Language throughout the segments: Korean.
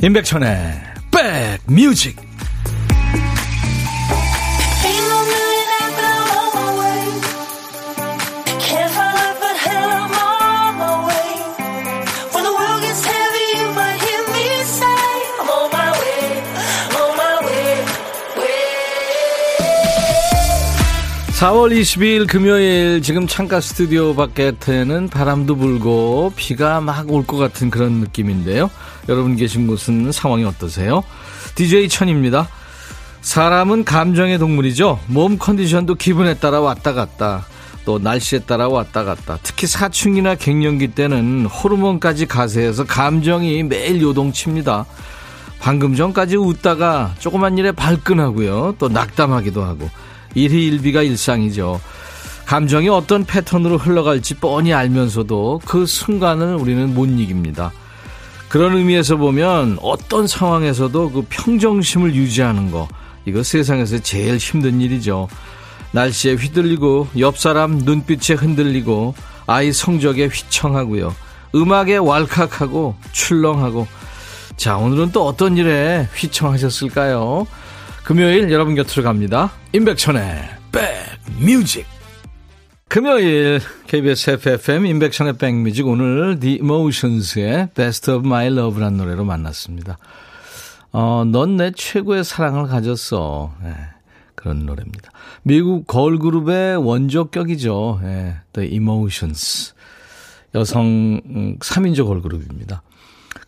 임백천의 백뮤직. (목소리) 4월 20일 금요일, 지금 창가 스튜디오 밖에는 바람도 불고 비가 막 올 것 같은 그런 느낌인데요. 여러분 계신 곳은 상황이 어떠세요? DJ 천입니다. 사람은 감정의 동물이죠. 몸 컨디션도 기분에 따라 왔다 갔다, 또 날씨에 따라 왔다 갔다. 특히 사춘기나 갱년기 때는 호르몬까지 가세해서 감정이 매일 요동칩니다. 방금 전까지 웃다가 조그만 일에 발끈하고요, 또 낙담하기도 하고, 일희일비가 일상이죠. 감정이 어떤 패턴으로 흘러갈지 뻔히 알면서도 그 순간을 우리는 못 이깁니다. 그런 의미에서 보면 어떤 상황에서도 그 평정심을 유지하는 거, 이거 세상에서 제일 힘든 일이죠. 날씨에 휘둘리고, 옆사람 눈빛에 흔들리고, 아이 성적에 휘청하고요, 음악에 왈칵하고 출렁하고. 자, 오늘은 또 어떤 일에 휘청하셨을까요? 금요일 여러분 곁으로 갑니다. 임백천의 백뮤직. 금요일 KBS FFM 임백천의 백뮤직. 오늘 The Emotions의 Best of My Love라는 노래로 만났습니다. 넌 내 최고의 사랑을 가졌어. 네, 그런 노래입니다. 미국 걸그룹의 원조격이죠. 네, The Emotions. 여성 3인조 걸그룹입니다.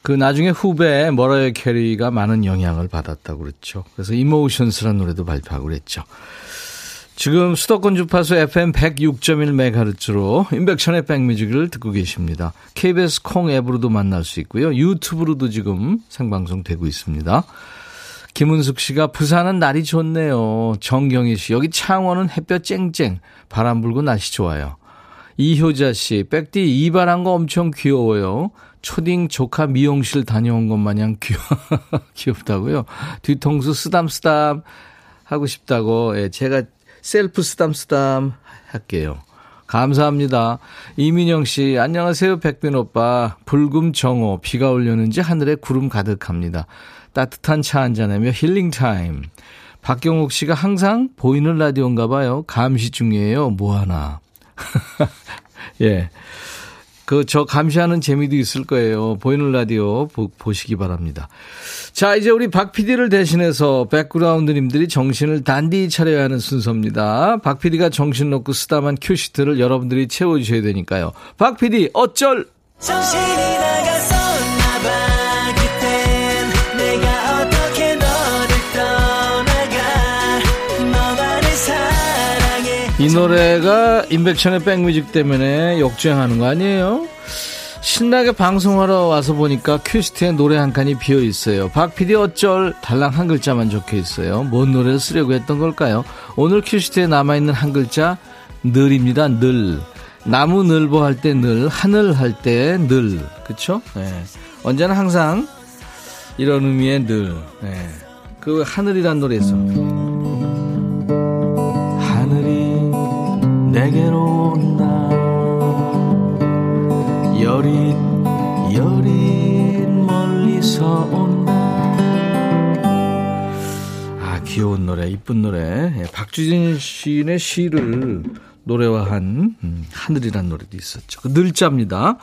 그 나중에 후배 머라이어 캐리가 많은 영향을 받았다고 그랬죠. 그래서 이모션스라는 노래도 발표하고 그랬죠. 지금 수도권 주파수 FM 106.1MHz로 임백천의 백뮤직을 듣고 계십니다. KBS 콩 앱으로도 만날 수 있고요. 유튜브로도 지금 생방송 되고 있습니다. 김은숙 씨가 부산은 날이 좋네요. 정경희 씨, 여기 창원은 햇볕 쨍쨍, 바람 불고 날씨 좋아요. 이효자 씨, 백디 이발한 거 엄청 귀여워요. 초딩 조카 미용실 다녀온 것 마냥 귀엽다고요. 뒤통수 쓰담쓰담 하고 싶다고. 예, 제가 셀프 쓰담쓰담 할게요. 감사합니다. 이민영 씨, 안녕하세요 백빈 오빠. 불금 정오, 비가 올려는지 하늘에 구름 가득합니다. 따뜻한 차 한잔하며 힐링 타임. 박경욱 씨가 항상 보이는 라디오인가 봐요. 감시 중이에요. 뭐하나. 예. 저 감시하는 재미도 있을 거예요. 보이는 라디오 보시기 바랍니다. 자, 이제 우리 박 PD를 대신해서 백그라운드님들이 정신을 단디 차려야 하는 순서입니다. 박 PD가 정신 놓고 쓰다만 큐시트를 여러분들이 채워주셔야 되니까요. 박 PD 어쩔. 정신이 나갔었나봐. 이 노래가 임백천의 백뮤직 때문에 역주행하는 거 아니에요? 신나게 방송하러 와서 보니까 큐시트에 노래 한 칸이 비어있어요. 박PD 어쩔, 달랑 한 글자만 적혀있어요. 뭔 노래를 쓰려고 했던 걸까요? 오늘 큐시트에 남아있는 한 글자, 늘입니다. 늘. 나무 늘보 할 때 늘, 하늘 할 때 늘. 그쵸? 네. 언제나 항상 이런 의미의 늘. 네. 그 하늘이란 노래에서 내게로 온다, 여린 여린 멀리서 온다. 아, 귀여운 노래, 이쁜 노래. 예, 박주진 시인의 시를 노래화한 하늘이란 노래도 있었죠. 그 늘자입니다.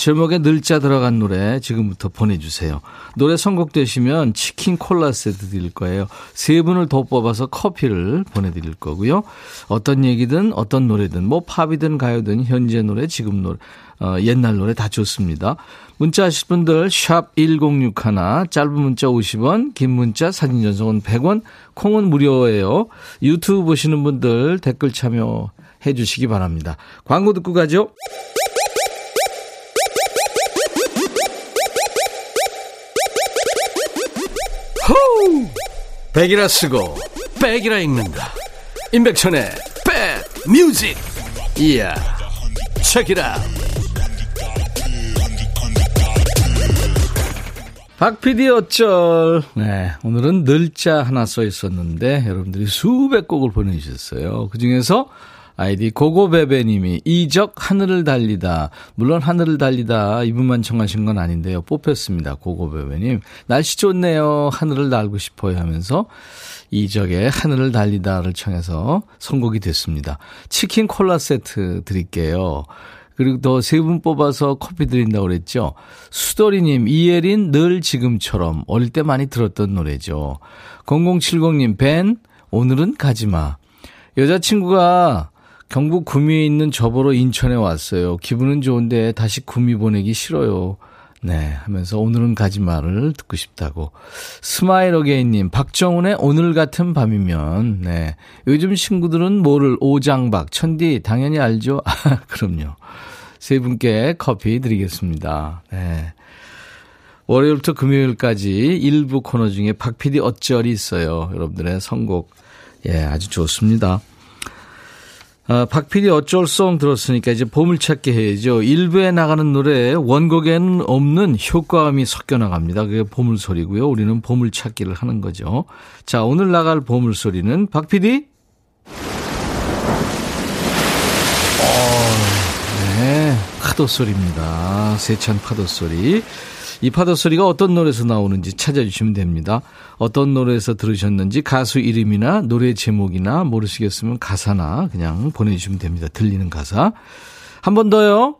제목에 늘자 들어간 노래 지금부터 보내주세요. 노래 선곡되시면 치킨 콜라 세트 드릴 거예요. 세 분을 더 뽑아서 커피를 보내드릴 거고요. 어떤 얘기든 어떤 노래든, 뭐 팝이든 가요든 현재 노래, 지금 노래, 옛날 노래 다 좋습니다. 문자 하실 분들 샵 1061, 짧은 문자 50원, 긴 문자 사진 전송은 100원, 콩은 무료예요. 유튜브 보시는 분들 댓글 참여해 주시기 바랍니다. 광고 듣고 가죠. 호우! 백이라 쓰고 백이라 읽는다. 임백천의 백뮤직. 이야, 책이라. 박PD 어쩔. 네, 오늘은 늘자 하나 써 있었는데 여러분들이 수백 곡을 보내주셨어요. 그중에서 아이디 고고베베님이 이적 하늘을 달리다. 물론 하늘을 달리다 이분만 청하신 건 아닌데요. 뽑혔습니다. 고고베베님. 날씨 좋네요. 하늘을 날고 싶어요 하면서 이적의 하늘을 달리다를 청해서 선곡이 됐습니다. 치킨 콜라 세트 드릴게요. 그리고 더 세 분 뽑아서 커피 드린다고 그랬죠. 수더리님, 이예린 늘 지금처럼 어릴 때 많이 들었던 노래죠. 0070님, 벤 오늘은 가지마. 여자친구가 경북 구미에 있는 저보러 인천에 왔어요. 기분은 좋은데 다시 구미 보내기 싫어요. 네 하면서 오늘은 가지마를 듣고 싶다고. 스마일 어게인님, 박정훈의 오늘 같은 밤이면. 네 요즘 친구들은 뭐를 오장박 천디 당연히 알죠. 아, 그럼요. 세 분께 커피 드리겠습니다. 네 월요일부터 금요일까지 일부 코너 중에 박PD 어쩔이 있어요. 여러분들의 선곡 예 아주 좋습니다. 아, 박PD 어쩔 송 들었으니까 이제 보물찾기 해야죠. 일부에 나가는 노래에 원곡에는 없는 효과음이 섞여 나갑니다. 그게 보물소리고요. 우리는 보물찾기를 하는 거죠. 자, 오늘 나갈 보물소리는 박PD? 네, 파도소리입니다. 세찬 파도소리. 이 파도소리가 어떤 노래에서 나오는지 찾아주시면 됩니다. 어떤 노래에서 들으셨는지 가수 이름이나 노래 제목이나 모르시겠으면 가사나 그냥 보내주시면 됩니다. 들리는 가사. 한 번 더요.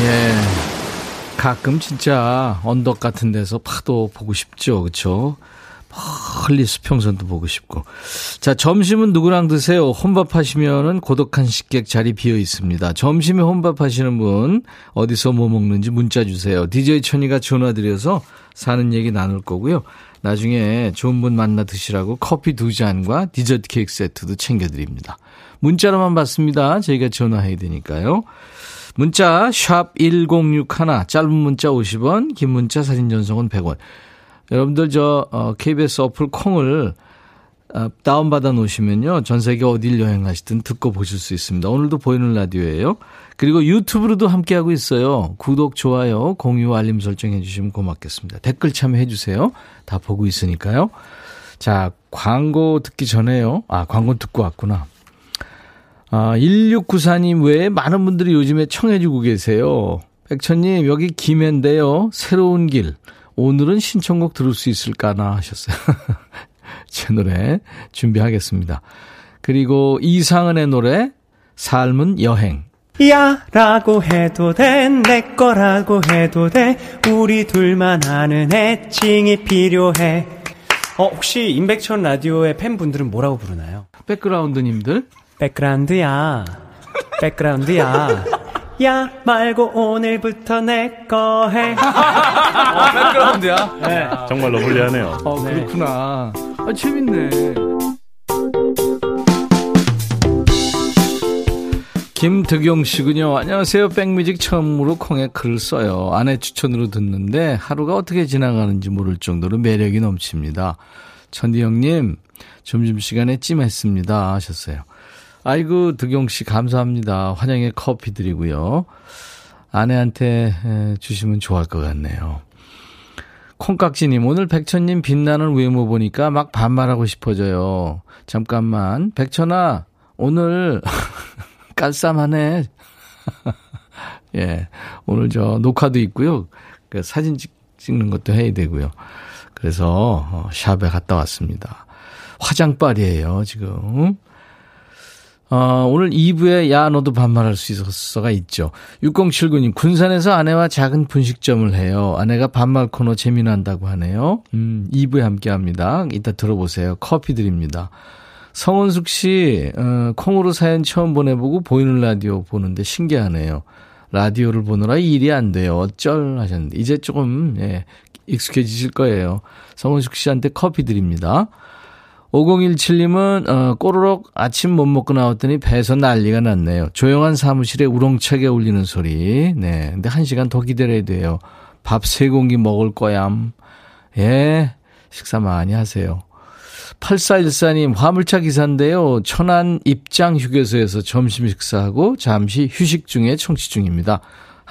예, 가끔 진짜 언덕 같은 데서 파도 보고 싶죠. 그렇죠? 멀리 수평선도 보고 싶고. 자, 점심은 누구랑 드세요? 혼밥하시면은 고독한 식객 자리 비어 있습니다. 점심에 혼밥하시는 분 어디서 뭐 먹는지 문자 주세요. DJ 천이가 전화드려서 사는 얘기 나눌 거고요. 나중에 좋은 분 만나 드시라고 커피 2잔과 디저트 케이크 세트도 챙겨드립니다. 문자로만 받습니다. 저희가 전화해야 되니까요. 문자 샵 1061, 짧은 문자 50원, 긴 문자 사진 전송은 100원. 여러분들 저 KBS 어플 콩을 다운받아 놓으시면요. 전 세계 어딜 여행하시든 듣고 보실 수 있습니다. 오늘도 보이는 라디오예요. 그리고 유튜브로도 함께하고 있어요. 구독, 좋아요, 공유, 알림 설정해 주시면 고맙겠습니다. 댓글 참여해 주세요. 다 보고 있으니까요. 자, 광고 듣기 전에요. 아, 광고 듣고 왔구나. 아, 1694님 외에 많은 분들이 요즘에 청해 주고 계세요. 백천님, 여기 김해인데요. 새로운 길. 오늘은 신청곡 들을 수 있을까나 하셨어요. 제 노래 준비하겠습니다. 그리고 이상은의 노래 삶은 여행. 야 라고 해도 돼, 내 거라고 해도 돼, 우리 둘만 아는 애칭이 필요해. 혹시 임백천 라디오의 팬분들은 뭐라고 부르나요? 백그라운드님들? 백그라운드야, 백그라운드야. 야 말고 오늘부터 내 거 해. 백그라운드야. 네. 정말로 불리하네요. 네. 그렇구나. 아, 재밌네. 김득용 씨군요. 안녕하세요. 백뮤직 처음으로 콩에 글을 써요. 아내 추천으로 듣는데 하루가 어떻게 지나가는지 모를 정도로 매력이 넘칩니다. 천디 형님, 점심시간에 찜했습니다 하셨어요. 아이고, 득용 씨 감사합니다. 환영의 커피 드리고요. 아내한테 주시면 좋아할 것 같네요. 콩깍지님, 오늘 백천님 빛나는 외모 보니까 막 반말하고 싶어져요. 잠깐만, 백천아 오늘 깔쌈하네. 예, 오늘 저 녹화도 있고요. 사진 찍는 것도 해야 되고요. 그래서 샵에 갔다 왔습니다. 화장빨이에요 지금. 오늘 2부에 야 너도 반말할 수 있어서가 있죠. 6079님, 군산에서 아내와 작은 분식점을 해요. 아내가 반말 코너 재미난다고 하네요. 2부에 함께합니다. 이따 들어보세요. 커피 드립니다. 성원숙 씨, 콩으로 사연 처음 보내보고 보이는 라디오 보는데 신기하네요. 라디오를 보느라 일이 안 돼요. 어쩔 하셨는데 이제 조금 예, 익숙해지실 거예요. 성원숙 씨한테 커피 드립니다. 5017님은 꼬르륵 아침 못 먹고 나왔더니 배에서 난리가 났네요. 조용한 사무실에 우렁차게 울리는 소리. 네, 근데 1시간 더 기다려야 돼요. 밥 3공기 먹을 거얌. 예, 식사 많이 하세요. 8414님, 화물차 기사인데요. 천안 입장 휴게소에서 점심 식사하고 잠시 휴식 중에 청취 중입니다.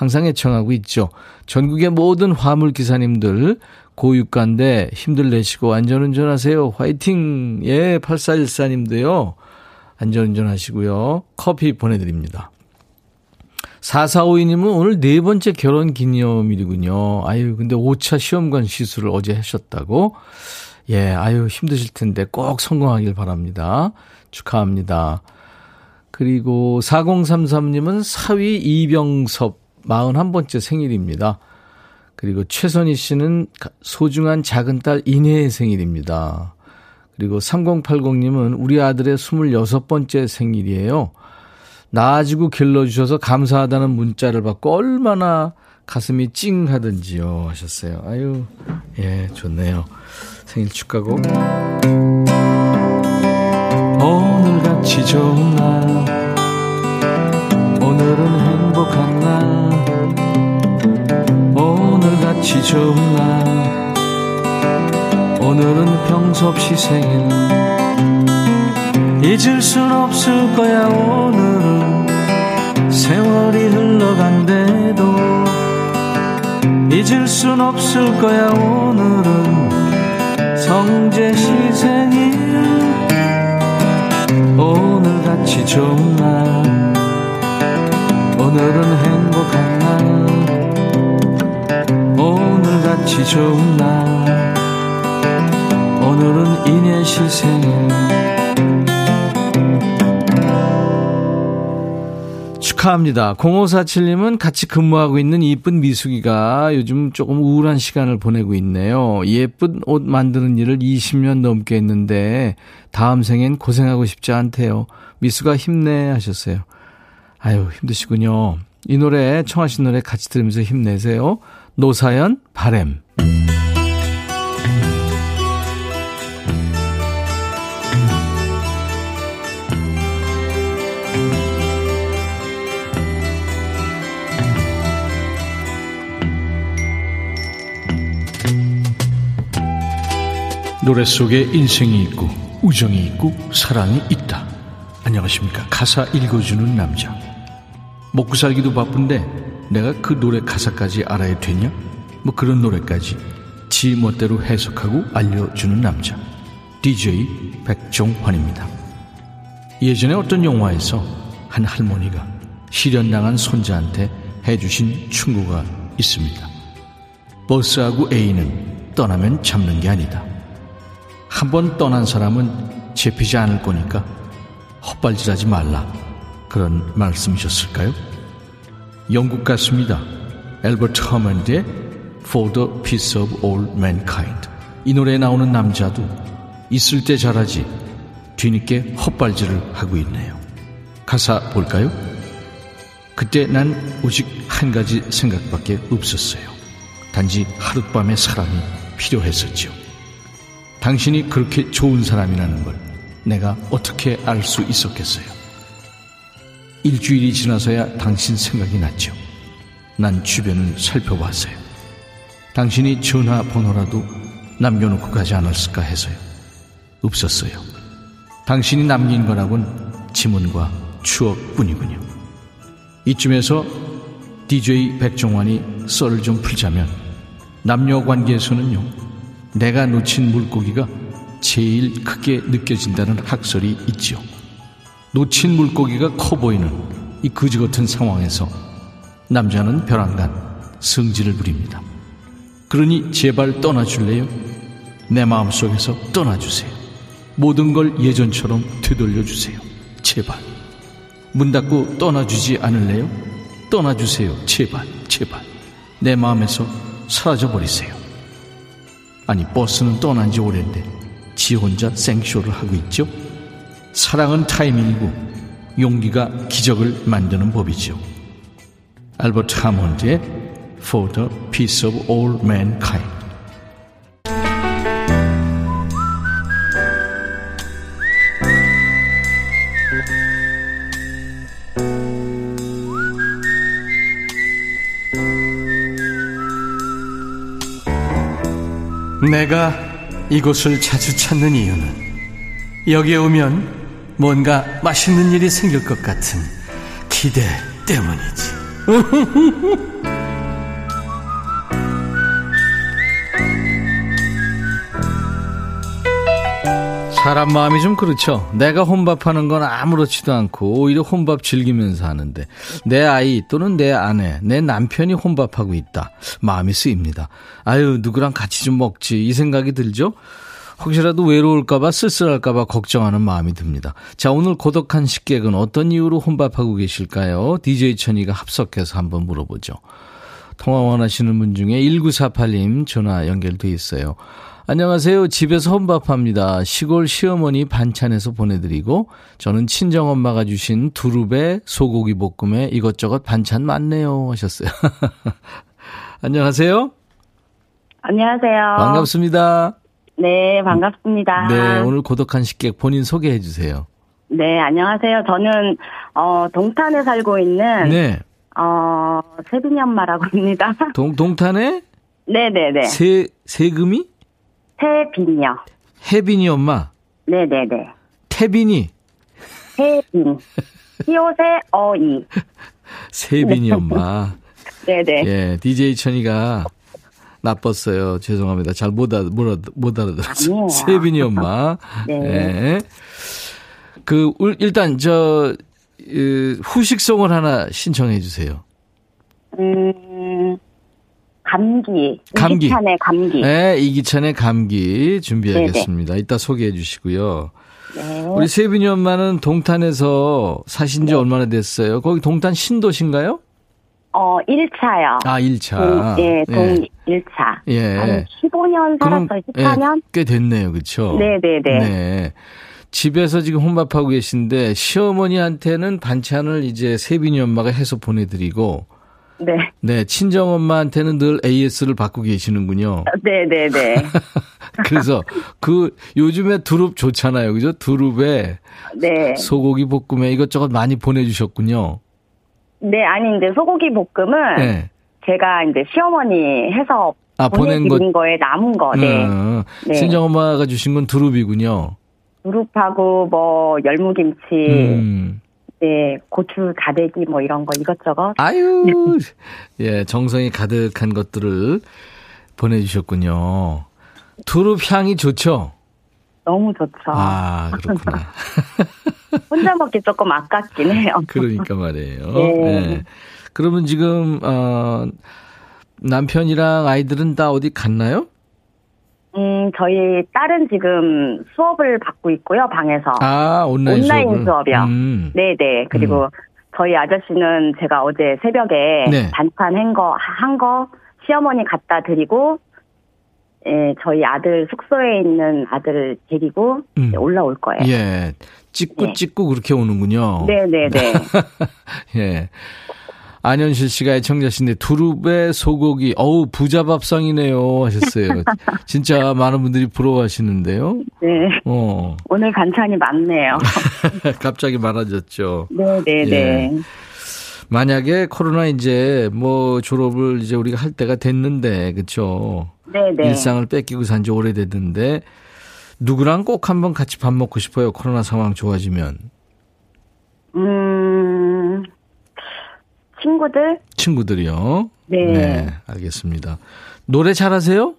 항상 애청하고 있죠. 전국의 모든 화물기사님들 고육가인데 힘들 내시고 안전운전하세요. 화이팅! 예, 8414님도요. 안전운전하시고요. 커피 보내드립니다. 4452님은 오늘 네 번째 결혼기념일이군요. 아유, 근데 5차 시험관 시술을 어제 하셨다고? 예, 아유, 힘드실 텐데 꼭 성공하길 바랍니다. 축하합니다. 그리고 4033님은 사위 이병섭 41번째 생일입니다. 그리고 최선희 씨는 소중한 작은 딸 인혜의 생일입니다. 그리고 3080님은 우리 아들의 26번째 생일이에요. 낳아주고 길러주셔서 감사하다는 문자를 받고 얼마나 가슴이 찡하던지요 하셨어요. 아유, 예, 좋네요. 생일 축하곡. 오늘같이 좋은 날, 오늘은 행복한 날, 오늘같이 좋은 날, 오늘은 평소없이 생일. 잊을 순 없을 거야. 오늘은 세월이 흘러간대도 잊을 순 없을 거야. 오늘은 성재 씨 생일. 오늘같이 좋은 날, 오늘은 행복한 날, 오늘같이 좋은 날, 오늘은 인의 시생. 축하합니다. 0547님은 같이 근무하고 있는 이쁜 미숙이가 요즘 조금 우울한 시간을 보내고 있네요. 예쁜 옷 만드는 일을 20년 넘게 했는데 다음 생엔 고생하고 싶지 않대요. 미숙아 힘내 하셨어요. 아유, 힘드시군요. 이 노래, 청하신 노래 같이 들으면서 힘내세요. 노사연, 바램. 노래 속에 인생이 있고 우정이 있고 사랑이 있다. 안녕하십니까. 가사 읽어주는 남자. 먹고 살기도 바쁜데 내가 그 노래 가사까지 알아야 되냐? 뭐 그런 노래까지 지 멋대로 해석하고 알려주는 남자. DJ 백종환입니다. 예전에 어떤 영화에서 한 할머니가 실연당한 손자한테 해주신 충고가 있습니다. 버스하고 애인은 떠나면 잡는 게 아니다. 한번 떠난 사람은 잡히지 않을 거니까 헛발질하지 말라. 그런 말씀이셨을까요? 영국 가수입니다. 앨버트 허먼드의 For the Peace of All Mankind. 이 노래에 나오는 남자도 있을 때 잘하지 뒤늦게 헛발질을 하고 있네요. 가사 볼까요? 그때 난 오직 한 가지 생각밖에 없었어요. 단지 하룻밤의 사랑이 필요했었죠. 당신이 그렇게 좋은 사람이라는 걸 내가 어떻게 알 수 있었겠어요. 일주일이 지나서야 당신 생각이 났죠. 난 주변을 살펴봤어요. 당신이 전화번호라도 남겨놓고 가지 않았을까 해서요. 없었어요. 당신이 남긴 거라곤 지문과 추억뿐이군요. 이쯤에서 DJ 백종환이 썰을 좀 풀자면, 남녀관계에서는요, 내가 놓친 물고기가 제일 크게 느껴진다는 학설이 있죠. 놓친 물고기가 커 보이는 이 거지 같은 상황에서 남자는 벼랑간 성질을 부립니다. 그러니 제발 떠나줄래요? 내 마음속에서 떠나주세요. 모든 걸 예전처럼 되돌려주세요. 제발. 문 닫고 떠나주지 않을래요? 떠나주세요. 제발, 제발. 내 마음에서 사라져버리세요. 아니, 버스는 떠난 지 오랜데 지 혼자 생쇼를 하고 있죠. 사랑은 타이밍이고 용기가 기적을 만드는 법이죠. 알버트 하몬드의 For the Peace of All Mankind. 내가 이곳을 자주 찾는 이유는 여기에 오면 뭔가 맛있는 일이 생길 것 같은 기대 때문이지. 사람 마음이 좀 그렇죠. 내가 혼밥하는 건 아무렇지도 않고 오히려 혼밥 즐기면서 하는데 내 아이 또는 내 아내, 내 남편이 혼밥하고 있다. 마음이 쓰입니다. 아유, 누구랑 같이 좀 먹지 이 생각이 들죠. 혹시라도 외로울까봐 쓸쓸할까봐 걱정하는 마음이 듭니다. 자, 오늘 고독한 식객은 어떤 이유로 혼밥하고 계실까요? DJ 천이가 합석해서 한번 물어보죠. 통화 원하시는 분 중에 1948님 전화 연결돼 있어요. 안녕하세요. 집에서 혼밥합니다. 시골 시어머니 반찬에서 보내드리고 저는 친정엄마가 주신 두릅에 소고기 볶음에 이것저것 반찬 많네요 하셨어요. 안녕하세요. 안녕하세요. 반갑습니다. 네, 반갑습니다. 네, 오늘 고독한 식객 본인 소개해 주세요. 네, 안녕하세요. 저는 동탄에 살고 있는 네. 세빈이 엄마라고 합니다. 동탄에? 네네네. 세금이? 태빈이요. 혜빈이 엄마? 네네네. 태빈이? 혜빈. 히옷의 어이. 세빈이 엄마. 네네. 예, DJ 천이가 나빴어요. 죄송합니다. 잘 못 알아들었어요. 세빈이 엄마. 네. 예. 그, 일단, 후식송을 하나 신청해 주세요. 감기. 이기찬의 감기. 네, 이기찬의 감기 준비하겠습니다. 네네. 이따 소개해 주시고요. 네. 우리 세빈이 엄마는 동탄에서 사신 지 네. 얼마나 됐어요? 거기 동탄 신도시인가요? 1차요. 아, 1차. 예, 동 1차. 예. 한 15년 살았어요, 14년? 예, 꽤 됐네요, 그쵸? 네네네. 네. 집에서 지금 혼밥하고 계신데, 시어머니한테는 반찬을 이제 세빈이 엄마가 해서 보내드리고, 네. 네, 친정엄마한테는 늘 AS를 받고 계시는군요. 네네네. 그래서, 요즘에 두릅 좋잖아요. 그죠? 두릅에. 네. 소고기 볶음에 이것저것 많이 보내주셨군요. 네, 아니, 이제 소고기 볶음은. 네. 제가 이제 시어머니 해서. 아, 보내드린 거에 남은 거. 네. 네. 친정엄마가 주신 건 두릅이군요. 두릅하고 열무김치. 네, 고추, 다대기 이런 거 이것저것. 아유, 예, 정성이 가득한 것들을 보내주셨군요. 두릅 향이 좋죠? 너무 좋죠. 아, 그렇구나. 혼자 먹기 조금 아깝긴 해요. 그러니까 말이에요. 네. 네. 그러면 지금 남편이랑 아이들은 다 어디 갔나요? 저희 딸은 지금 수업을 받고 있고요, 방에서. 아, 온라인 수업이요. 네네. 그리고 저희 아저씨는 제가 어제 새벽에 네. 반찬 한 거 시어머니 갖다 드리고, 예, 저희 아들 숙소에 있는 아들을 데리고 올라올 거예요. 예. 찍고 그렇게 오는군요. 네네네. 예. 안현실 씨가 애청자신데 두릅에 소고기, 어우 부자밥상이네요 하셨어요. 진짜 많은 분들이 부러워하시는데요. 네. 오늘 반찬이 많네요. 갑자기 많아졌죠. 네네네. 예. 만약에 코로나 이제 졸업을 이제 우리가 할 때가 됐는데 그렇죠. 네네. 일상을 뺏기고 산지 오래됐는데 누구랑 꼭 한번 같이 밥 먹고 싶어요. 코로나 상황 좋아지면. 친구들이요? 네. 네, 알겠습니다. 노래 잘하세요?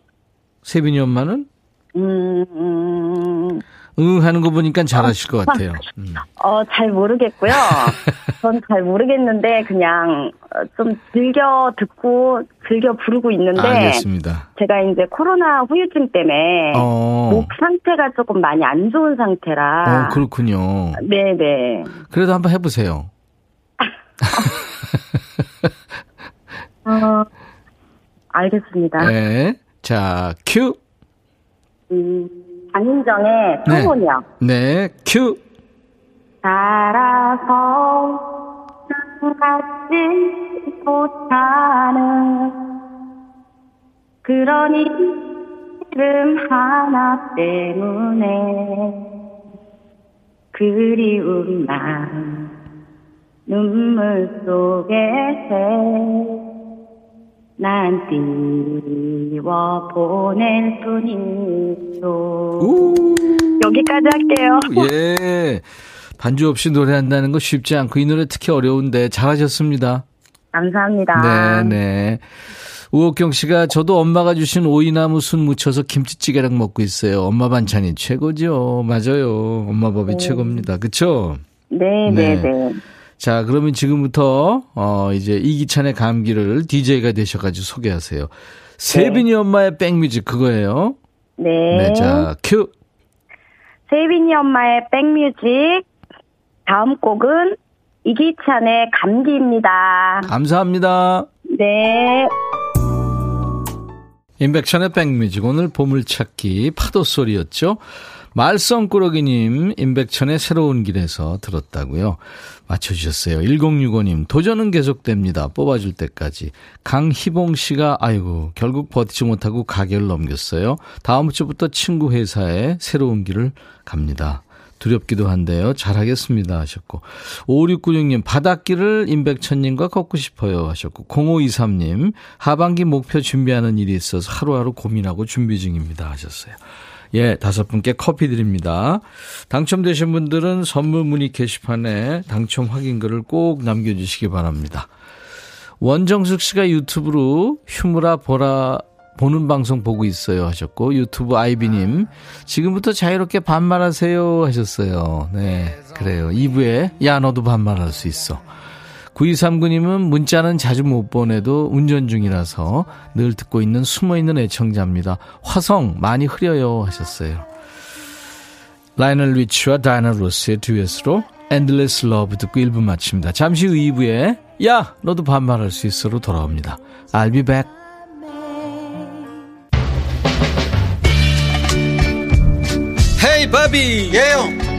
세빈이 엄마는? 하는 거 보니까 잘하실 것 같아요. 잘 모르겠고요. 전 잘 모르겠는데 그냥 좀 즐겨 듣고 즐겨 부르고 있는데. 알겠습니다. 제가 이제 코로나 후유증 때문에 목 상태가 조금 많이 안 좋은 상태라. 그렇군요. 네네. 그래도 한번 해보세요. 알겠습니다. 네. 자, 큐. 장윤정의 청혼이요. 네. 네, 큐. 따라서 같이 못하는 그런 이름 하나 때문에 그리운 마음 눈물 속에 난 띄워 보낼 뿐이죠. 여기까지 할게요. 예. 반주 없이 노래한다는 거 쉽지 않고 이 노래 특히 어려운데 잘하셨습니다. 감사합니다. 네네. 우옥경 씨가 저도 엄마가 주신 오이나무 순 무쳐서 김치찌개랑 먹고 있어요. 엄마 반찬이 최고죠. 맞아요. 엄마 밥이 네. 최고입니다. 그렇죠? 네네네. 네. 자, 그러면 지금부터 이제 이기찬의 감기를 DJ가 되셔가지고 소개하세요. 세빈이 네. 엄마의 백뮤직 그거예요. 네. 네, 자, 큐. 세빈이 엄마의 백뮤직. 다음 곡은 이기찬의 감기입니다. 감사합니다. 네. 임백천의 백뮤직 오늘 보물찾기 파도소리였죠. 말썽꾸러기님 임백천의 새로운 길에서 들었다고요. 맞춰주셨어요. 1065님 도전은 계속됩니다. 뽑아줄 때까지. 강희봉씨가 아이고 결국 버티지 못하고 가게를 넘겼어요. 다음 주부터 친구 회사에 새로운 길을 갑니다. 두렵기도 한데요. 잘하겠습니다 하셨고 5696님 바닷길을 임백천님과 걷고 싶어요 하셨고 0523님 하반기 목표 준비하는 일이 있어서 하루하루 고민하고 준비 중입니다 하셨어요. 예, 5분께 커피 드립니다. 당첨되신 분들은 선물 문의 게시판에 당첨 확인글을 꼭 남겨주시기 바랍니다. 원정숙 씨가 유튜브로 휴무라 보라 보는 방송 보고 있어요 하셨고 유튜브 아이비님 지금부터 자유롭게 반말하세요 하셨어요. 네, 그래요. 2부에 야 너도 반말할 수 있어. 9239님은 문자는 자주 못 보내도 운전 중이라서 늘 듣고 있는 숨어있는 애청자입니다. 화성 많이 흐려요 하셨어요. 라이널 리치와 다이애나 로스의 듀엣으로 Endless Love 듣고 1부 마칩니다. 잠시 후 2부에 야 너도 반말할 수 있어로 돌아옵니다. I'll be back. 바비 예형 yeah.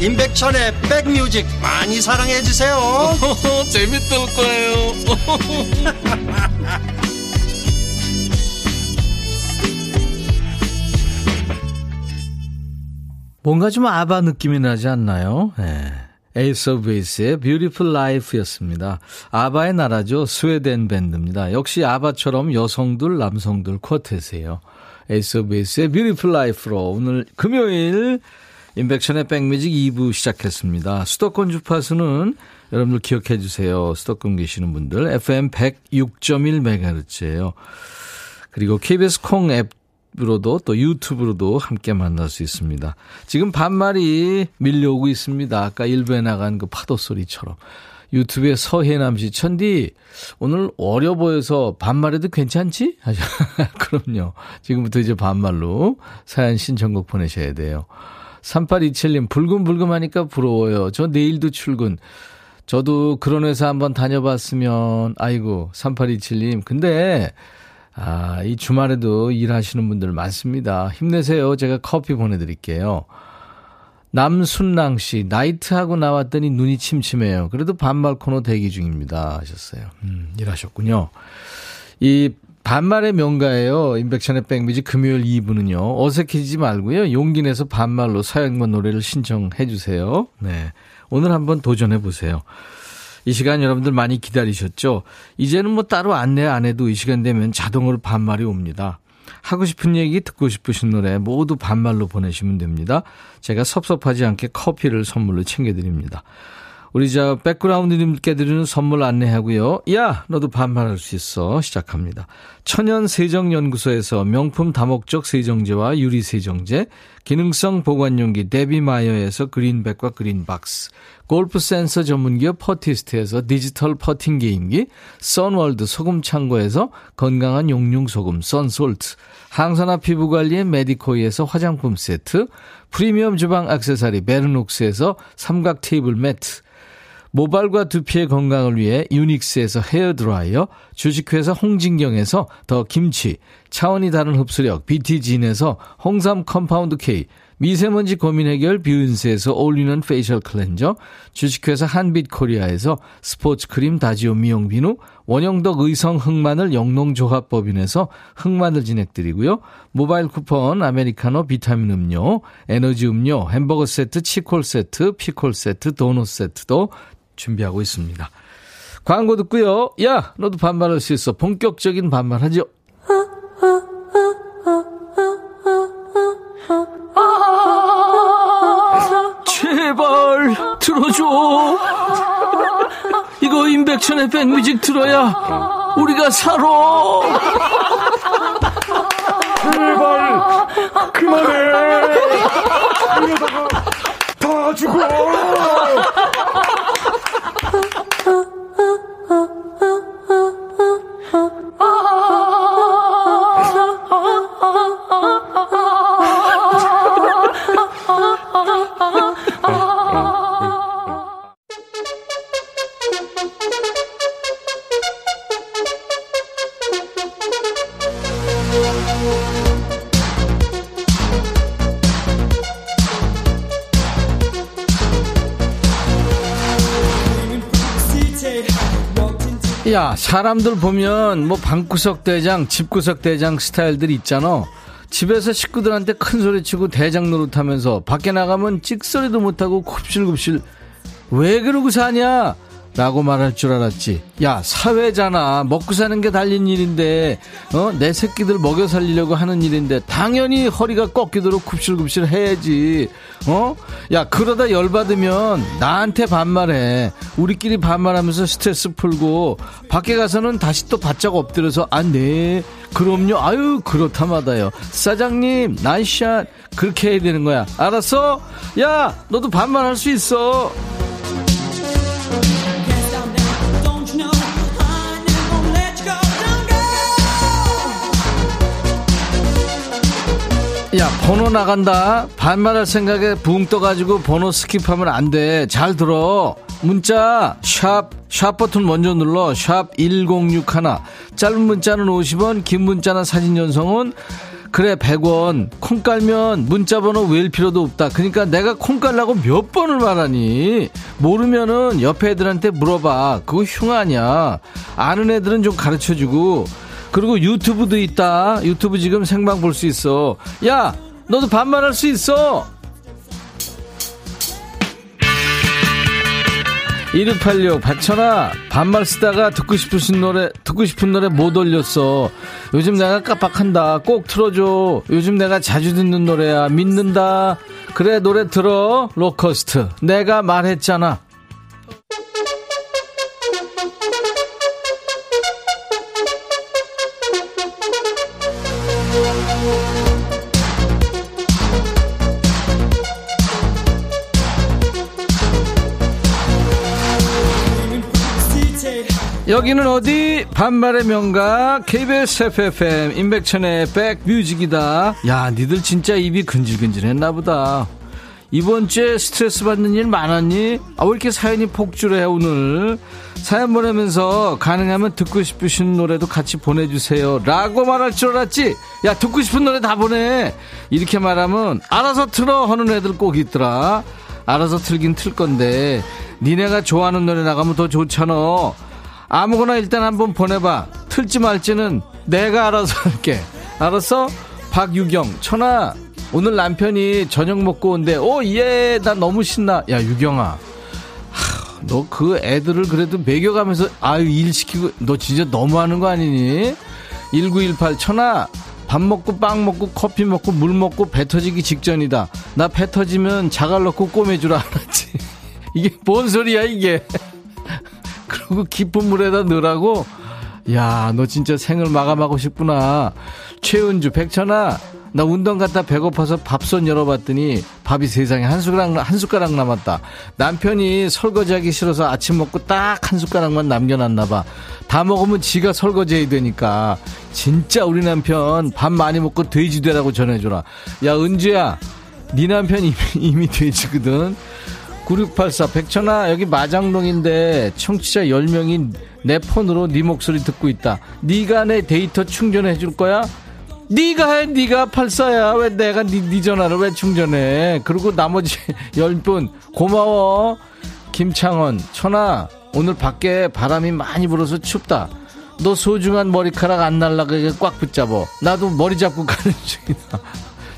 임백천의 백뮤직 많이 사랑해 주세요. 재밌을 거예요. 뭔가 좀 아바 느낌이 나지 않나요? 네. 에이스 오브 베이스의 Beautiful Life였습니다. 아바의 나라죠. 스웨덴 밴드입니다. 역시 아바처럼 여성들 남성들 쿼텟이에요. 에이스 오브 베이스의 Beautiful Life로 오늘 금요일 임백천의 백뮤직 2부 시작했습니다. 수도권 주파수는 여러분들 기억해 주세요. 수도권 계시는 분들 FM 106.1MHz예요. 그리고 KBS 콩 앱으로도 또 유튜브로도 함께 만날 수 있습니다. 지금 반말이 밀려오고 있습니다. 아까 1부에 나간 그 파도 소리처럼. 유튜브에 서혜남 씨 천디 오늘 어려 보여서 반말해도 괜찮지? 그럼요. 지금부터 이제 반말로 사연 신청곡 보내셔야 돼요. 3827님 불금불금하니까 부러워요. 저 내일도 출근. 저도 그런 회사 한번 다녀봤으면. 아이고 3827님 근데 이 주말에도 일하시는 분들 많습니다. 힘내세요. 제가 커피 보내드릴게요. 남순랑 씨 나이트하고 나왔더니 눈이 침침해요. 그래도 반말 코너 대기 중입니다 하셨어요. 일하셨군요. 이 반말의 명가예요. 임백천의 백뮤직 금요일 2부는요. 어색해지지 말고요. 용기 내서 반말로 사연과 노래를 신청해 주세요. 네, 오늘 한번 도전해 보세요. 이 시간 여러분들 많이 기다리셨죠? 이제는 뭐 따로 안내 안 해도 이 시간 되면 자동으로 반말이 옵니다. 하고 싶은 얘기, 듣고 싶으신 노래 모두 반말로 보내시면 됩니다. 제가 섭섭하지 않게 커피를 선물로 챙겨드립니다. 우리 저 백그라운드님께 드리는 선물 안내하고요. 야 너도 반말할 수 있어 시작합니다. 천연세정연구소에서 명품 다목적 세정제와 유리세정제, 기능성 보관용기 데비마이어에서 그린백과 그린박스, 골프센서 전문기업 퍼티스트에서 디지털 퍼팅게임기, 선월드 소금창고에서 건강한 용융소금 선솔트, 항산화 피부관리의 메디코이에서 화장품 세트, 프리미엄 주방 액세서리 베르녹스에서 삼각 테이블 매트, 모발과 두피의 건강을 위해 유닉스에서 헤어드라이어, 주식회사 홍진경에서 더 김치, 차원이 다른 흡수력 BT진에서 홍삼 컴파운드 K, 미세먼지 고민 해결 뷰인스에서 올리는 페이셜 클렌저, 주식회사 한빛코리아에서 스포츠크림 다지오 미용비누, 원형덕 의성 흑마늘 영농조합법인에서 흑마늘 진행드리고요. 모바일 쿠폰, 아메리카노, 비타민 음료, 에너지 음료, 햄버거 세트, 치콜 세트, 피콜 세트, 도넛 세트도 준비하고 있습니다. 광고 듣고요. 야, 너도 반말할 수 있어. 본격적인 반말하죠. 제발 들어줘. 이거 임백천의 백뮤직 들어야 우리가 살아. 제발 그만해. 이러다가 다 죽어. 야, 사람들 보면 뭐 방구석 대장, 집구석 대장 스타일들 있잖아. 집에서 식구들한테 큰 소리치고 대장 노릇하면서 밖에 나가면 찍소리도 못하고 굽실굽실 왜 그러고 사냐 라고 말할 줄 알았지. 야, 사회잖아. 먹고 사는 게 달린 일인데, 내 새끼들 먹여 살리려고 하는 일인데 당연히 허리가 꺾이도록 굽실굽실 해야지. 야, 그러다 열받으면 나한테 반말해. 우리끼리 반말하면서 스트레스 풀고 밖에 가서는 다시 또 바짝 엎드려서 아, 네, 그럼요, 아유, 그렇다마다요, 사장님 나이샷, 그렇게 해야 되는 거야. 알았어? 야, 너도 반말할 수 있어. 야, 번호 나간다. 반말할 생각에 붕 떠가지고 번호 스킵하면 안 돼. 잘 들어. 문자 샵 버튼 먼저 눌러. 샵 1061. 짧은 문자는 50원, 긴 문자나 사진 연속은 그래 100원. 콩 깔면 문자 번호 외울 필요도 없다. 그러니까 내가 콩 깔라고 몇 번을 말하니. 모르면은 옆에 애들한테 물어봐. 그거 흉 아니야. 아는 애들은 좀 가르쳐주고. 그리고 유튜브도 있다. 유튜브 지금 생방 볼 수 있어. 야, 너도 반말할 수 있어. 1686 박천아, 반말 쓰다가 듣고 싶은 노래 못 올렸어. 요즘 내가 깜빡한다. 꼭 틀어줘. 요즘 내가 자주 듣는 노래야. 믿는다. 그래, 노래 들어. 로커스트, 내가 말했잖아. 여기는 어디? 반말의 명가 KBS FFM 임백천의 백뮤직이다. 야, 니들 진짜 입이 근질근질했나 보다. 이번 주에 스트레스 받는 일 많았니? 아, 왜 이렇게 사연이 폭주래. 오늘 사연 보내면서 가능하면 듣고 싶으신 노래도 같이 보내주세요 라고 말할 줄 알았지? 야, 듣고 싶은 노래 다 보내. 이렇게 말하면 알아서 틀어 하는 애들 꼭 있더라. 알아서 틀긴 틀 건데 니네가 좋아하는 노래 나가면 더 좋잖아. 아무거나 일단 한번 보내봐. 틀지 말지는 내가 알아서 할게. 알았어? 박유경, 천아, 오늘 남편이 저녁 먹고 온대. 오, 예, 나 너무 신나. 야, 유경아, 너 그 애들을 그래도 먹여가면서 아유 일 시키고 너 진짜 너무하는 거 아니니? 1918, 천아, 밥 먹고 빵 먹고 커피 먹고 물 먹고 배 터지기 직전이다. 나 배 터지면 자갈 넣고 꼬매주라. 알았지? 이게 뭔 소리야 이게. 그리고 깊은 물에다 넣으라고? 야, 너 진짜 생을 마감하고 싶구나. 최은주, 백천아, 나 운동 갔다 배고파서 밥솥 열어봤더니 밥이 세상에 한 숟가락 남았다. 남편이 설거지하기 싫어서 아침 먹고 딱 한 숟가락만 남겨놨나봐. 다 먹으면 지가 설거지해야 되니까. 진짜 우리 남편 밥 많이 먹고 돼지 되라고 전해줘라. 야, 은주야, 네 남편 이미 돼지거든. 9684, 백천아, 여기 마장동인데 청취자 10명이 내 폰으로 네 목소리 듣고 있다. 네가 내 데이터 충전해 줄 거야? 네가 해, 네가 팔사야. 왜 내가 네 전화를 왜 충전해. 그리고 나머지 10분 고마워. 김창원, 천아 오늘 밖에 바람이 많이 불어서 춥다. 너 소중한 머리카락 안 날라가게 꽉 붙잡어. 나도 머리 잡고 가는 중이다.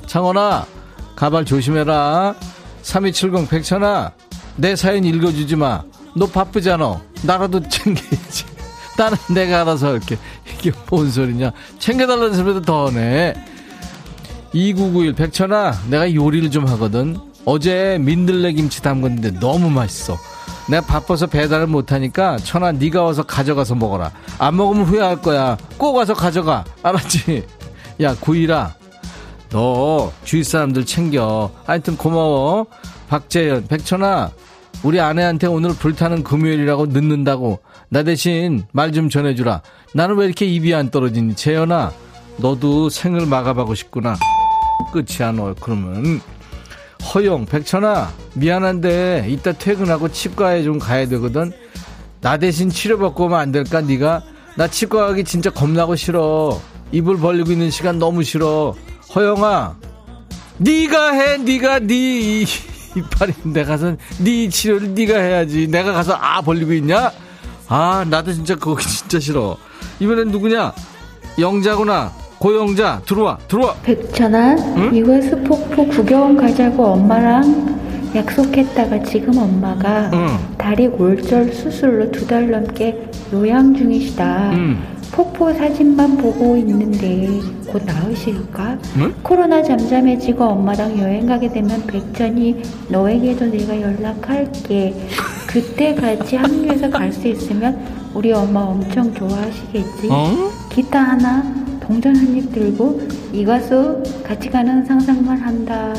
창원아 가발 조심해라. 3270 백천아 내 사연 읽어주지 마. 너 바쁘잖아. 나라도 챙겨야지. 나는 내가 알아서 할게. 이게 뭔 소리냐. 챙겨달라는 소리도 더하네. 2991 백천아 내가 요리를 좀 하거든. 어제 민들레 김치 담궜는데 너무 맛있어. 내가 바빠서 배달을 못하니까 천아 네가 와서 가져가서 먹어라. 안 먹으면 후회할 거야. 꼭 와서 가져가. 알았지? 야 구일아 너 주위 사람들 챙겨. 하여튼 고마워. 박재현, 백천아 우리 아내한테 오늘 불타는 금요일이라고 늦는다고. 나 대신 말 좀 전해주라. 나는 왜 이렇게 입이 안 떨어지니. 재현아 너도 생을 마감하고 싶구나. 끝이 안 올 그러면. 허영, 백천아 미안한데 이따 퇴근하고 치과에 좀 가야 되거든. 나 대신 치료받고 오면 안 될까 네가. 나 치과 가기 진짜 겁나고 싫어. 입을 벌리고 있는 시간 너무 싫어. 허영아 네가 해. 네가 네 이빨인데 가서 네 치료를 네가 해야지. 내가 가서 아 벌리고 있냐. 아 나도 진짜 그거 진짜 싫어. 이번엔 누구냐. 영자구나. 고영자 들어와 들어와. 백천아 응? US 폭포 구경 가자고 엄마랑 약속했다가 지금 엄마가 응. 다리 골절 수술로 2달 넘게 요양 중이시다. 폭포 사진만 보고 있는데 곧 나으실까? 응? 코로나 잠잠해지고 엄마랑 여행 가게 되면 백천이 너에게도 내가 연락할게. 그때 같이 합류해서 갈 수 있으면 우리 엄마 엄청 좋아하시겠지? 어? 기타 하나 동전 한 입 들고 이과수 같이 가는 상상만 한다.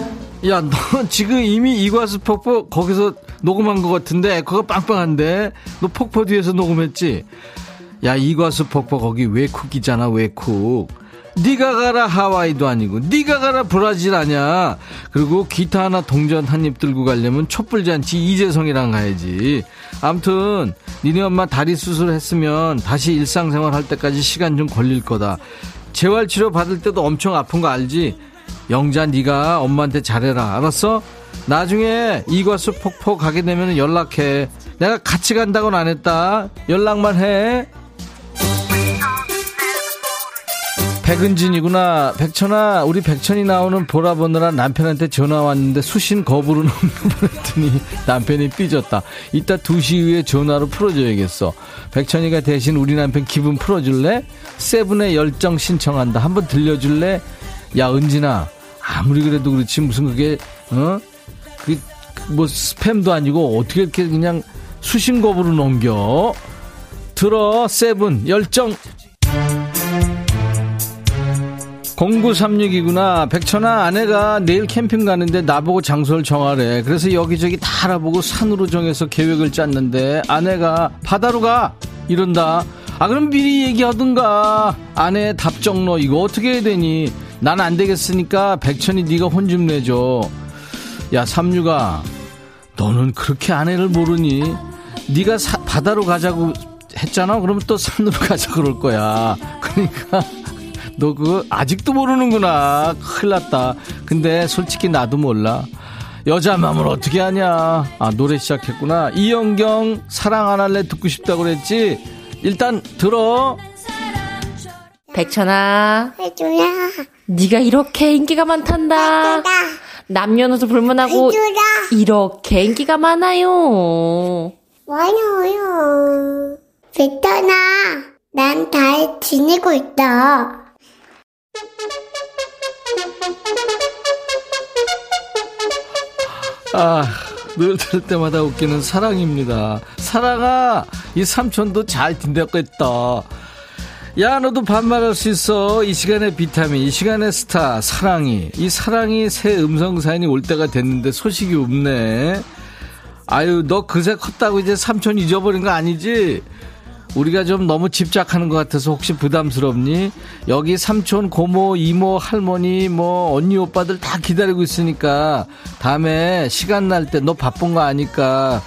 야 너 지금 이미 이과수 폭포 거기서 녹음한 것 같은데 에코가 빵빵한데. 너 폭포 뒤에서 녹음했지? 야 이과수 폭포 거기 외쿡이잖아. 외쿡. 니가 가라 하와이도 아니고 니가 가라 브라질 아냐. 그리고 기타 하나 동전 한 입 들고 가려면 촛불잔치 이재성이랑 가야지. 암튼 니네 엄마 다리 수술했으면 다시 일상생활 할 때까지 시간 좀 걸릴 거다. 재활치료 받을 때도 엄청 아픈 거 알지? 영자 니가 엄마한테 잘해라. 알았어? 나중에 이과수 폭포 가게 되면 연락해. 내가 같이 간다고는 안 했다. 연락만 해. 백은진이구나. 백천아 우리 백천이 나오는 보라 보느라 남편한테 전화 왔는데 수신 거부로는 보냈더니 남편이 삐졌다. 이따 2시 이후에 전화로 풀어줘야겠어. 백천이가 대신 우리 남편 기분 풀어줄래? 세븐의 열정 신청한다. 한번 들려줄래? 야 은진아 아무리 그래도 그렇지 무슨 그게 어? 그게 뭐 스팸도 아니고 어떻게 이렇게 그냥 수신 거부로 넘겨. 들어 세븐 열정. 0936이구나. 백천아 아내가 내일 캠핑 가는데 나보고 장소를 정하래. 그래서 여기저기 다 알아보고 산으로 정해서 계획을 짰는데 아내가 바다로 가 이런다. 아 그럼 미리 얘기하든가. 아내의 답정너 이거 어떻게 해야 되니. 난 안 되겠으니까 백천이 네가 혼 좀 내줘. 야 삼류가 너는 그렇게 아내를 모르니. 네가 바다로 가자고 했잖아. 그러면 또 산으로 가자 그럴 거야. 그러니까 너 그거 아직도 모르는구나. 큰일 났다. 근데 솔직히 나도 몰라. 여자 마음을 어떻게 하냐. 아 노래 시작했구나. 이영경 사랑 안 할래 듣고 싶다고 그랬지. 일단 들어. 백천아 해줘라. 네가 이렇게 인기가 많단다. 해줘라. 남녀노소 불문하고 해줘라. 이렇게 인기가 많아요. 많아요. 백천아 난 잘 지내고 있다. 아, 늘 들을 때마다 웃기는 사랑입니다. 사랑아, 이 삼촌도 잘 딘댔겠다. 야, 너도 반말할 수 있어. 이 시간에 비타민, 이 시간에 스타, 사랑이. 이 사랑이 새 음성 사연이 올 때가 됐는데 소식이 없네. 아유, 너 그새 컸다고 이제 삼촌 잊어버린 거 아니지? 우리가 좀 너무 집착하는 것 같아서 혹시 부담스럽니? 여기 삼촌, 고모, 이모, 할머니, 뭐 언니, 오빠들 다 기다리고 있으니까 다음에 시간 날 때 너 바쁜 거 아니까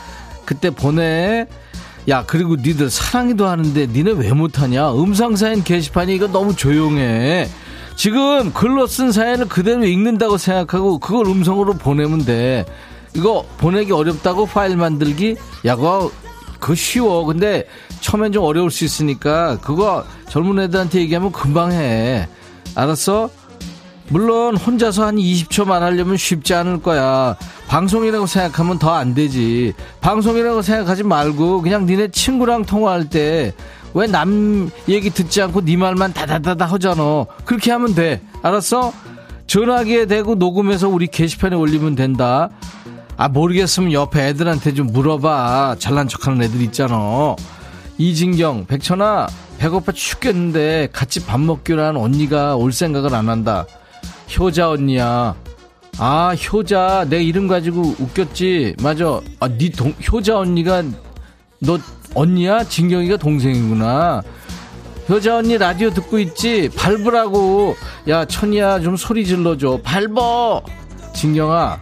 그때 보내. 야 그리고 니들 사랑이도 하는데 니네 왜 못하냐? 음성사연 게시판이 이거 너무 조용해. 지금 글로 쓴 사연을 그대로 읽는다고 생각하고 그걸 음성으로 보내면 돼. 이거 보내기 어렵다고 파일 만들기? 야, 그거 쉬워. 근데 처음엔 좀 어려울 수 있으니까 그거 젊은 애들한테 얘기하면 금방 해. 알았어? 물론 혼자서 한 20초만 하려면 쉽지 않을 거야. 방송이라고 생각하면 더 안 되지. 방송이라고 생각하지 말고 그냥 니네 친구랑 통화할 때 왜 남 얘기 듣지 않고 니 말만 다다다다 하잖아. 그렇게 하면 돼. 알았어? 전화기에 대고 녹음해서 우리 게시판에 올리면 된다. 아, 모르겠으면 옆에 애들한테 좀 물어봐. 잘난 척하는 애들 있잖아. 이진경, 백천아, 배고파 죽겠는데 같이 밥 먹기로 한 언니가 올 생각을 안 한다. 효자 언니야. 아, 효자. 내 이름 가지고 웃겼지. 맞아. 아, 네 효자 언니가 너 언니야? 진경이가 동생이구나. 효자 언니 라디오 듣고 있지? 밟으라고. 야, 천이야, 좀 소리 질러줘. 밟어. 진경아,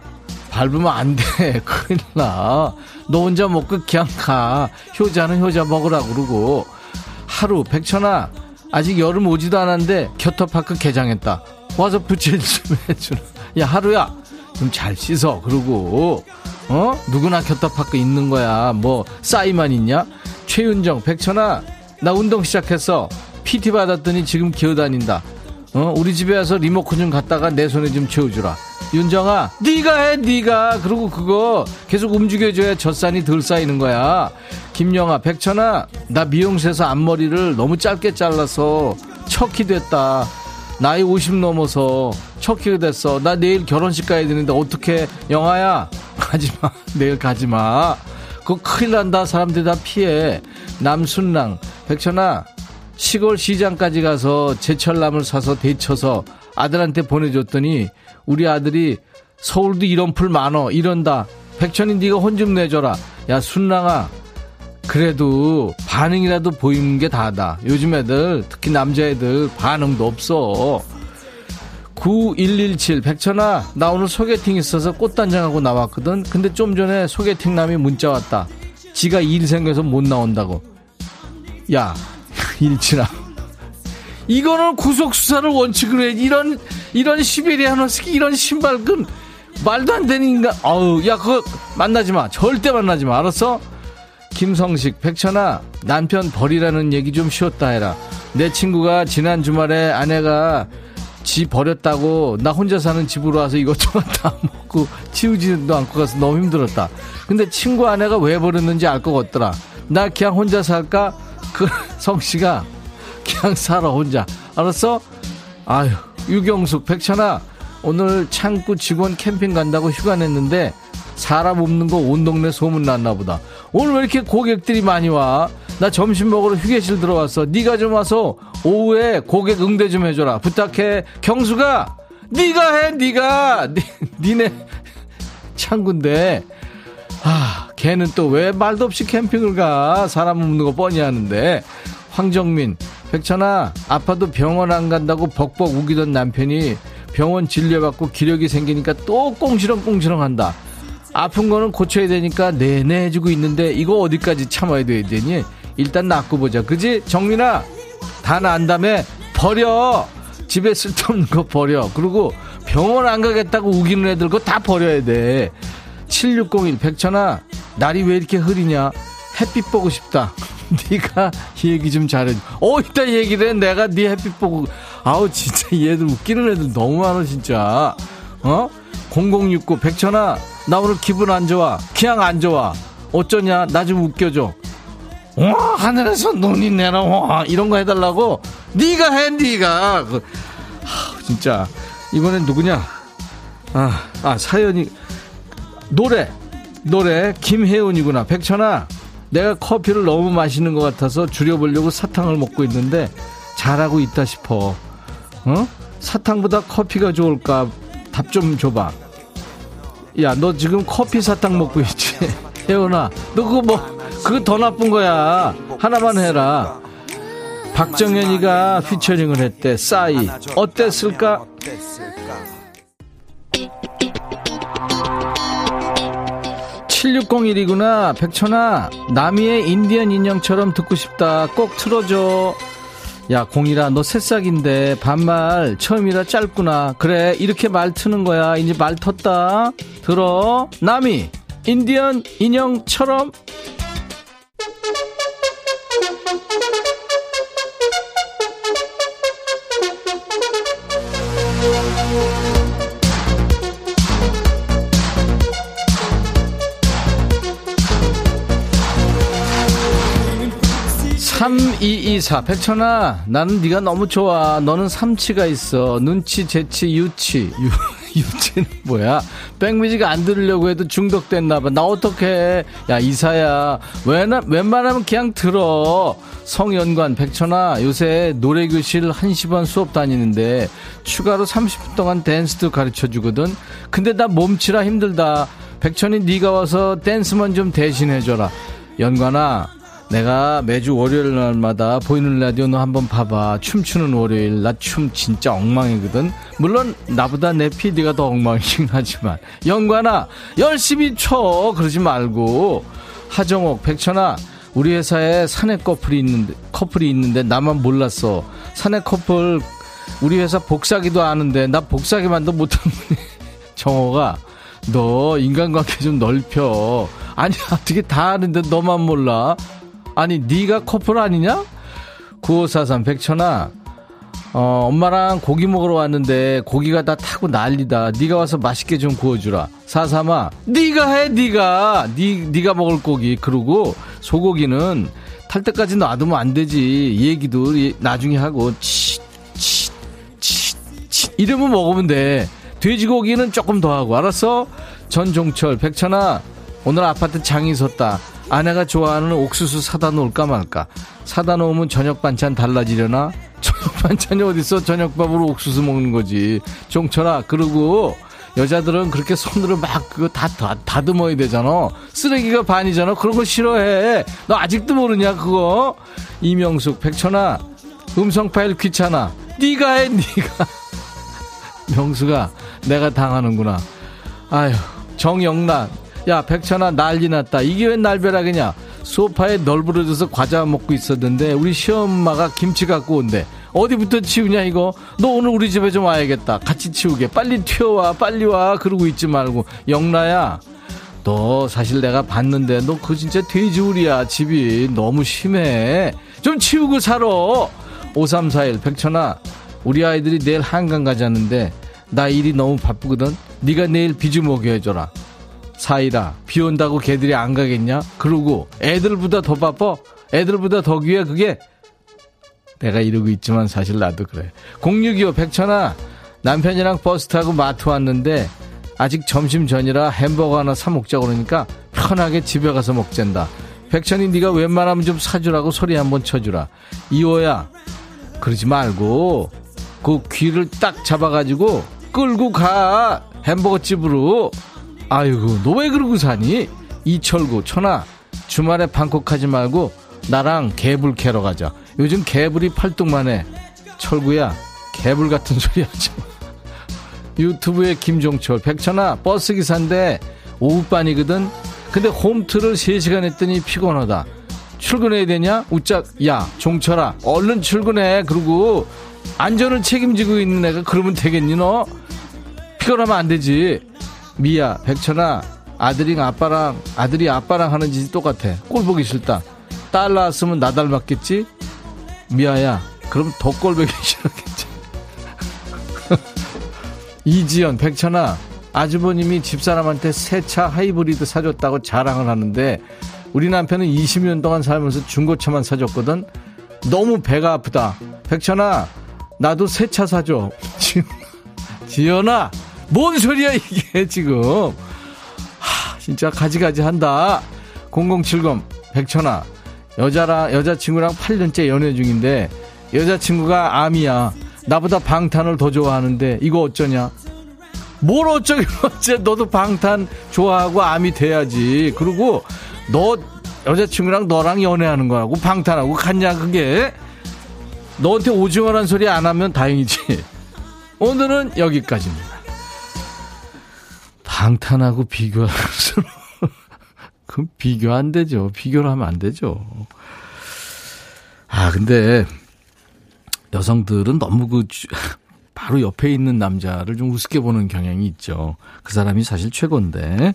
밟으면 안 돼. 큰일 나. 너 혼자 먹고 그냥 가. 효자는 효자 먹으라고 그러고. 하루, 백천아, 아직 여름 오지도 않았는데 겨터파크 개장했다. 와서 부채질 좀 해주라. 야, 하루야, 좀 잘 씻어. 그러고, 어? 누구나 겨터파크 있는 거야. 뭐 싸이만 있냐? 최윤정, 백천아, 나 운동 시작했어. PT 받았더니 지금 기어다닌다. 어? 우리 집에 와서 리모컨 좀 갖다가 내 손에 좀 채워주라. 윤정아, 네가 해, 네가. 그리고 그거 계속 움직여줘야 젖산이 덜 쌓이는 거야. 김영아, 백천아, 나 미용실에서 앞머리를 너무 짧게 잘라서 척이 됐다. 나이 50 넘어서 척이 됐어. 나 내일 결혼식 가야 되는데 어떡해. 영아야, 가지마. 내일 가지마. 그거 큰일 난다. 사람들 다 피해. 남순랑, 백천아, 시골 시장까지 가서 제철나물 사서 데쳐서 아들한테 보내줬더니 우리 아들이 서울도 이런 풀 많어 이런다. 백천이 네가 혼 좀 내줘라. 야, 순랑아, 그래도 반응이라도 보이는 게 다다. 요즘 애들, 특히 남자애들 반응도 없어. 9117, 백천아, 나 오늘 소개팅 있어서 꽃단장하고 나왔거든. 근데 좀 전에 소개팅 남이 문자 왔다. 지가 일 생겨서 못 나온다고. 야, 일치나, 이거는 구속수사를 원칙으로 해야지. 이런 시베리아노 스키, 이런 신발끈, 말도 안 되는 인간. 어우, 야, 그거 만나지 마. 절대 만나지 마. 알았어? 김성식, 백천아, 남편 버리라는 얘기 좀 쉬었다 해라. 내 친구가 지난 주말에 아내가 지 버렸다고 나 혼자 사는 집으로 와서 이것저것 다 먹고 치우지도 않고 가서 너무 힘들었다. 근데 친구 아내가 왜 버렸는지 알 것 같더라. 나 그냥 혼자 살까? 그 성씨가 그냥 살아, 혼자. 알았어? 아유. 유경숙, 백천아, 오늘 창구 직원 캠핑 간다고 휴가 냈는데 사람 없는 거 온 동네 소문났나 보다. 오늘 왜 이렇게 고객들이 많이 와? 나 점심 먹으러 휴게실 들어왔어. 네가 좀 와서 오후에 고객 응대 좀 해줘라. 부탁해. 경수가, 네가 해, 네가. 니네 창구인데. 아, 걔는 또 왜 말도 없이 캠핑을 가? 사람 없는 거 뻔히 아는데. 황정민, 백천아, 아파도 병원 안 간다고 벅벅 우기던 남편이 병원 진료받고 기력이 생기니까 또 꽁시렁꽁시렁 한다. 아픈 거는 고쳐야 되니까 내내 해주고 있는데 이거 어디까지 참아야 되니? 일단 낫고 보자. 그지? 정민아, 다 나은 다음에 버려. 집에 쓸데없는 거 버려. 그리고 병원 안 가겠다고 우기는 애들 그거 다 버려야 돼. 7601, 백천아, 날이 왜 이렇게 흐리냐? 햇빛 보고 싶다. 네가 얘기 좀 잘해줘. 이따 얘기를 해. 내가 네 햇빛 보고. 아우, 진짜 얘들 웃기는 애들 너무 많아 진짜. 0069, 백천아, 나 오늘 기분 안 좋아. 그냥 안 좋아. 어쩌냐? 나 좀 웃겨줘. 와, 하늘에서 눈이 내려와. 이런 거 해달라고. 네가 해, 네가. 하, 진짜 이번엔 누구냐? 사연이 노래 김혜은이구나. 백천아, 내가 커피를 너무 마시는 것 같아서 줄여보려고 사탕을 먹고 있는데 잘하고 있다 싶어. 사탕보다 커피가 좋을까? 답 좀 줘봐. 야, 너 지금 커피 사탕 먹고 있지? 혜은아, 너 그거 더 나쁜 거야. 하나만 해라. 박정현이가 피처링을 했대. 싸이, 어땠을까? 어땠을까? 7601이구나. 백천아, 나미의 인디언 인형처럼 듣고 싶다. 꼭 틀어줘. 야 공일아 너 새싹인데 반말 처음이라 짧구나. 그래 이렇게 말 트는 거야. 이제 말 텄다. 들어 나미 인디언 인형처럼. 백천아 나는 네가 너무 좋아. 너는 삼치가 있어. 눈치 재치 유치. 유치는 뭐야. 백뮤지가 안 들으려고 해도 중독됐나봐. 나 어떡해. 야 이사야 웬만하면 그냥 들어. 성연관 백천아 요새 노래교실 1시 반 수업 다니는데 추가로 30분 동안 댄스도 가르쳐주거든. 근데 나 몸치라 힘들다. 백천이 네가 와서 댄스만 좀 대신해줘라. 연관아 내가 매주 월요일 날마다 보이는 라디오 너 한번 봐봐. 춤추는 월요일. 나 춤 진짜 엉망이거든. 물론 나보다 내 PD가 더 엉망이긴 하지만. 영관아 열심히 춰. 그러지 말고. 하정옥 백천아 우리 회사에 사내 커플이 있는데 나만 몰랐어. 사내 커플 우리 회사 복사기도 아는데 나 복사기만도 못하는데. 정호가 너 인간관계 좀 넓혀. 아니 어떻게 다 아는데 너만 몰라. 아니 네가 커플 아니냐? 9543 백천아 엄마랑 고기 먹으러 왔는데 고기가 다 타고 난리다. 네가 와서 맛있게 좀 구워주라. 433아 네가 해. 네가 먹을 고기. 그리고 소고기는 탈 때까지 놔두면 안 되지. 얘기도 나중에 하고 치 이러면 먹으면 돼. 돼지고기는 조금 더 하고 알았어? 전종철 백천아 오늘 아파트 장이 섰다. 아내가 좋아하는 옥수수 사다 놓을까 말까. 사다 놓으면 저녁 반찬 달라지려나? 저녁 반찬이 어딨어. 저녁밥으로 옥수수 먹는 거지. 종철아 그리고 여자들은 그렇게 손으로 막 그거 다 다듬어야 되잖아. 쓰레기가 반이잖아. 그런 거 싫어해. 너 아직도 모르냐 그거. 이명숙 백천아 음성 파일 귀찮아. 네가 해. 네가. 명수가 내가 당하는구나. 아휴 정영란 야 백천아 난리 났다. 이게 웬 날벼락이냐. 소파에 널브러져서 과자 먹고 있었는데 우리 시엄마가 김치 갖고 온대. 어디부터 치우냐 이거. 너 오늘 우리 집에 좀 와야겠다. 같이 치우게. 빨리 튀어와 빨리 와. 그러고 있지 말고. 영라야 너 사실 내가 봤는데 너 그거 진짜 돼지우리야. 집이 너무 심해. 좀 치우고 살아. 5341 백천아 우리 아이들이 내일 한강 가자는데 나 일이 너무 바쁘거든. 네가 내일 비주먹이 해줘라. 사이라 비 온다고 걔들이 안 가겠냐. 그러고 애들보다 더 바빠. 애들보다 더 귀해. 그게 내가 이러고 있지만 사실 나도 그래. 0625 백천아 남편이랑 버스 타고 마트 왔는데 아직 점심 전이라 햄버거 하나 사 먹자고 그러니까 편하게 집에 가서 먹잔다. 백천이 네가 웬만하면 좀 사주라고 소리 한번 쳐주라. 이호야 그러지 말고 그 귀를 딱 잡아가지고 끌고 가. 햄버거 집으로. 아이고 너 왜 그러고 사니. 이철구 천하 주말에 방콕하지 말고 나랑 개불 캐러 가자. 요즘 개불이 팔뚝만 해. 철구야 개불 같은 소리 하지 마. 유튜브에 김종철 백천아 버스기사인데 오후반이거든. 근데 홈트를 3시간 했더니 피곤하다. 출근해야 되냐. 웃짝 야 종철아 얼른 출근해. 그리고 안전을 책임지고 있는 애가 그러면 되겠니. 너 피곤하면 안 되지. 미야 백천아 아들이 아빠랑 하는 짓이 똑같아. 꼴보기 싫다. 딸 낳았으면 나 닮았겠지. 미야야 그럼 더 꼴보기 싫었겠지. 이지연 백천아 아주버님이 집사람한테 새 차 하이브리드 사줬다고 자랑을 하는데 우리 남편은 20년 동안 살면서 중고차만 사줬거든. 너무 배가 아프다. 백천아 나도 새 차 사줘. 지연아 뭔 소리야 이게 지금. 하 진짜 가지가지 한다. 0070 백천아 여자친구랑 8년째 연애 중인데 여자친구가 아미야. 나보다 방탄을 더 좋아하는데 이거 어쩌냐. 뭘 어쩌기로. 어째 너도 방탄 좋아하고 아미 돼야지. 그리고 너 여자친구랑 너랑 연애하는 거하고 방탄하고 같냐. 그게 너한테 오징어란 소리 안 하면 다행이지. 오늘은 여기까지입니다. 방탄하고 비교할 수록 그럼 비교 안 되죠. 비교를 하면 안 되죠. 아 근데 여성들은 너무 그 바로 옆에 있는 남자를 좀 우습게 보는 경향이 있죠. 그 사람이 사실 최고인데.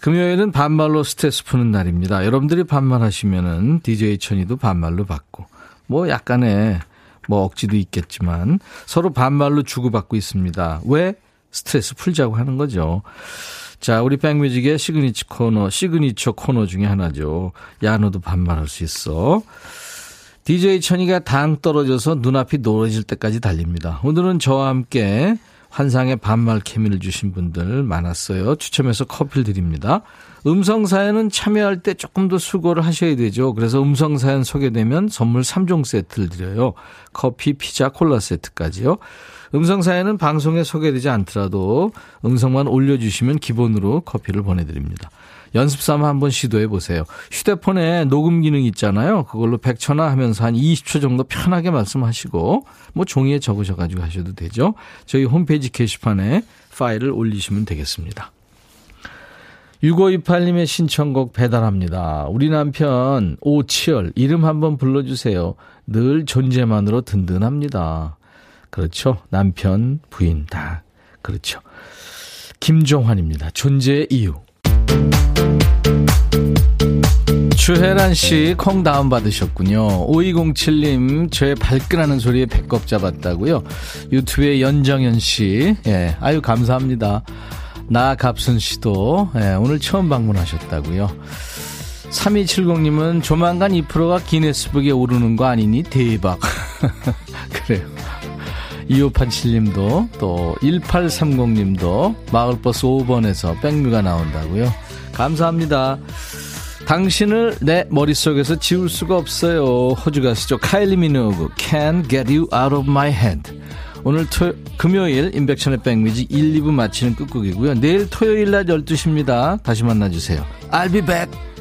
금요일은 반말로 스트레스 푸는 날입니다. 여러분들이 반말하시면은 DJ 천이도 반말로 받고 뭐 약간의 뭐 억지도 있겠지만 서로 반말로 주고받고 있습니다. 왜? 스트레스 풀자고 하는 거죠. 자, 우리 백뮤직의 시그니처 코너 중에 하나죠. 야, 너도 반말할 수 있어. DJ 천이가 당 떨어져서 눈앞이 노래질 때까지 달립니다. 오늘은 저와 함께 환상의 반말 케미를 주신 분들 많았어요. 추첨해서 커피를 드립니다. 음성사연은 참여할 때 조금 더 수고를 하셔야 되죠. 그래서 음성사연 소개되면 선물 3종 세트를 드려요. 커피, 피자, 콜라 세트까지요. 음성사연은 방송에 소개되지 않더라도 음성만 올려주시면 기본으로 커피를 보내드립니다. 연습삼아 한번 시도해 보세요. 휴대폰에 녹음 기능 있잖아요. 그걸로 백천화 하면서 한 20초 정도 편하게 말씀하시고 뭐 종이에 적으셔가지고 하셔도 되죠. 저희 홈페이지 게시판에 파일을 올리시면 되겠습니다. 6528님의 신청곡 배달합니다. 우리 남편 오치열 이름 한번 불러주세요. 늘 존재만으로 든든합니다. 그렇죠. 남편, 부인 다 그렇죠. 김종환입니다. 존재의 이유. 주혜란 씨 콩 다운받으셨군요. 5207님 저의 발끈하는 소리에 배꼽 잡았다고요. 유튜브의 연정현 씨 예, 아유 감사합니다. 나갑순 씨도 예, 오늘 처음 방문하셨다고요. 3270님은 조만간 이 프로가 기네스북에 오르는 거 아니니 대박. 그래요. 2587님도 또 1830님도 마을버스 5번에서 백뮤가 나온다고요. 감사합니다. 당신을 내 머릿속에서 지울 수가 없어요. 호주 가수죠. 카일리 미노그 Can't Get You Out of My Head. 오늘 금요일 임백천의 백뮤직 1, 2부 마치는 끝곡이고요. 내일 토요일 낮 12시입니다. 다시 만나주세요. I'll be back.